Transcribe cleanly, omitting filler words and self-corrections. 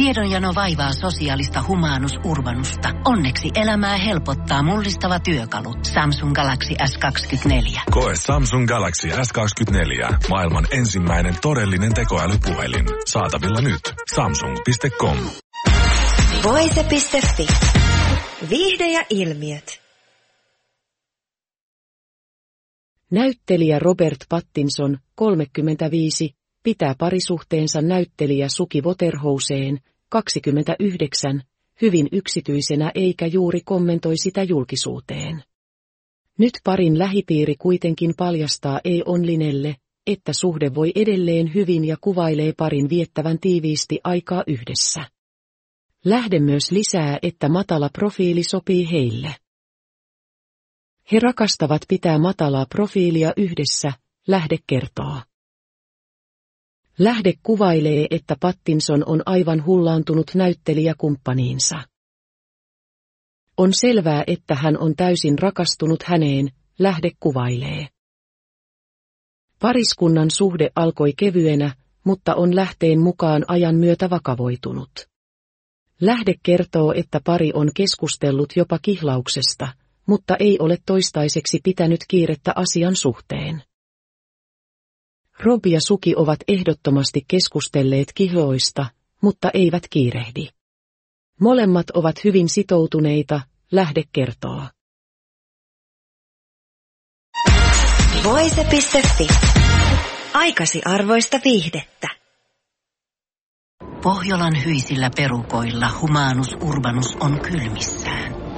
Tiedonjano vaivaa sosiaalista humanus-urbanusta. Onneksi elämää helpottaa mullistava työkalu. Samsung Galaxy S24. Koe Samsung Galaxy S24. Maailman ensimmäinen todellinen tekoälypuhelin. Saatavilla nyt. Samsung.com. Voice.fi. Viihde ja ilmiöt. Näyttelijä Robert Pattinson, 35, pitää parisuhteensa näyttelijä Suki Waterhouseen, 29, hyvin yksityisenä eikä juuri kommentoi sitä julkisuuteen. Nyt parin lähipiiri kuitenkin paljastaa ei-onlinelle, että suhde voi edelleen hyvin ja kuvailee parin viettävän tiiviisti aikaa yhdessä. Lähde myös lisää, että matala profiili sopii heille. He rakastavat pitää matalaa profiilia yhdessä, Lähde kertoo. Lähde kuvailee, että Pattinson on aivan hullaantunut näyttelijäkumppaniinsa. On selvää, että hän on täysin rakastunut häneen, Lähde kuvailee. Pariskunnan suhde alkoi kevyenä, mutta on Lähteen mukaan ajan myötä vakavoitunut. Lähde kertoo, että pari on keskustellut jopa kihlauksesta, mutta ei ole toistaiseksi pitänyt kiirettä asian suhteen. Rob ja Suki ovat ehdottomasti keskustelleet kihloista, mutta eivät kiirehdi. Molemmat ovat hyvin sitoutuneita, Lähde kertoo. Voice.fi. Aikasi arvoista viihdettä. Pohjolan hyisillä perukoilla humanus urbanus on kylmissään.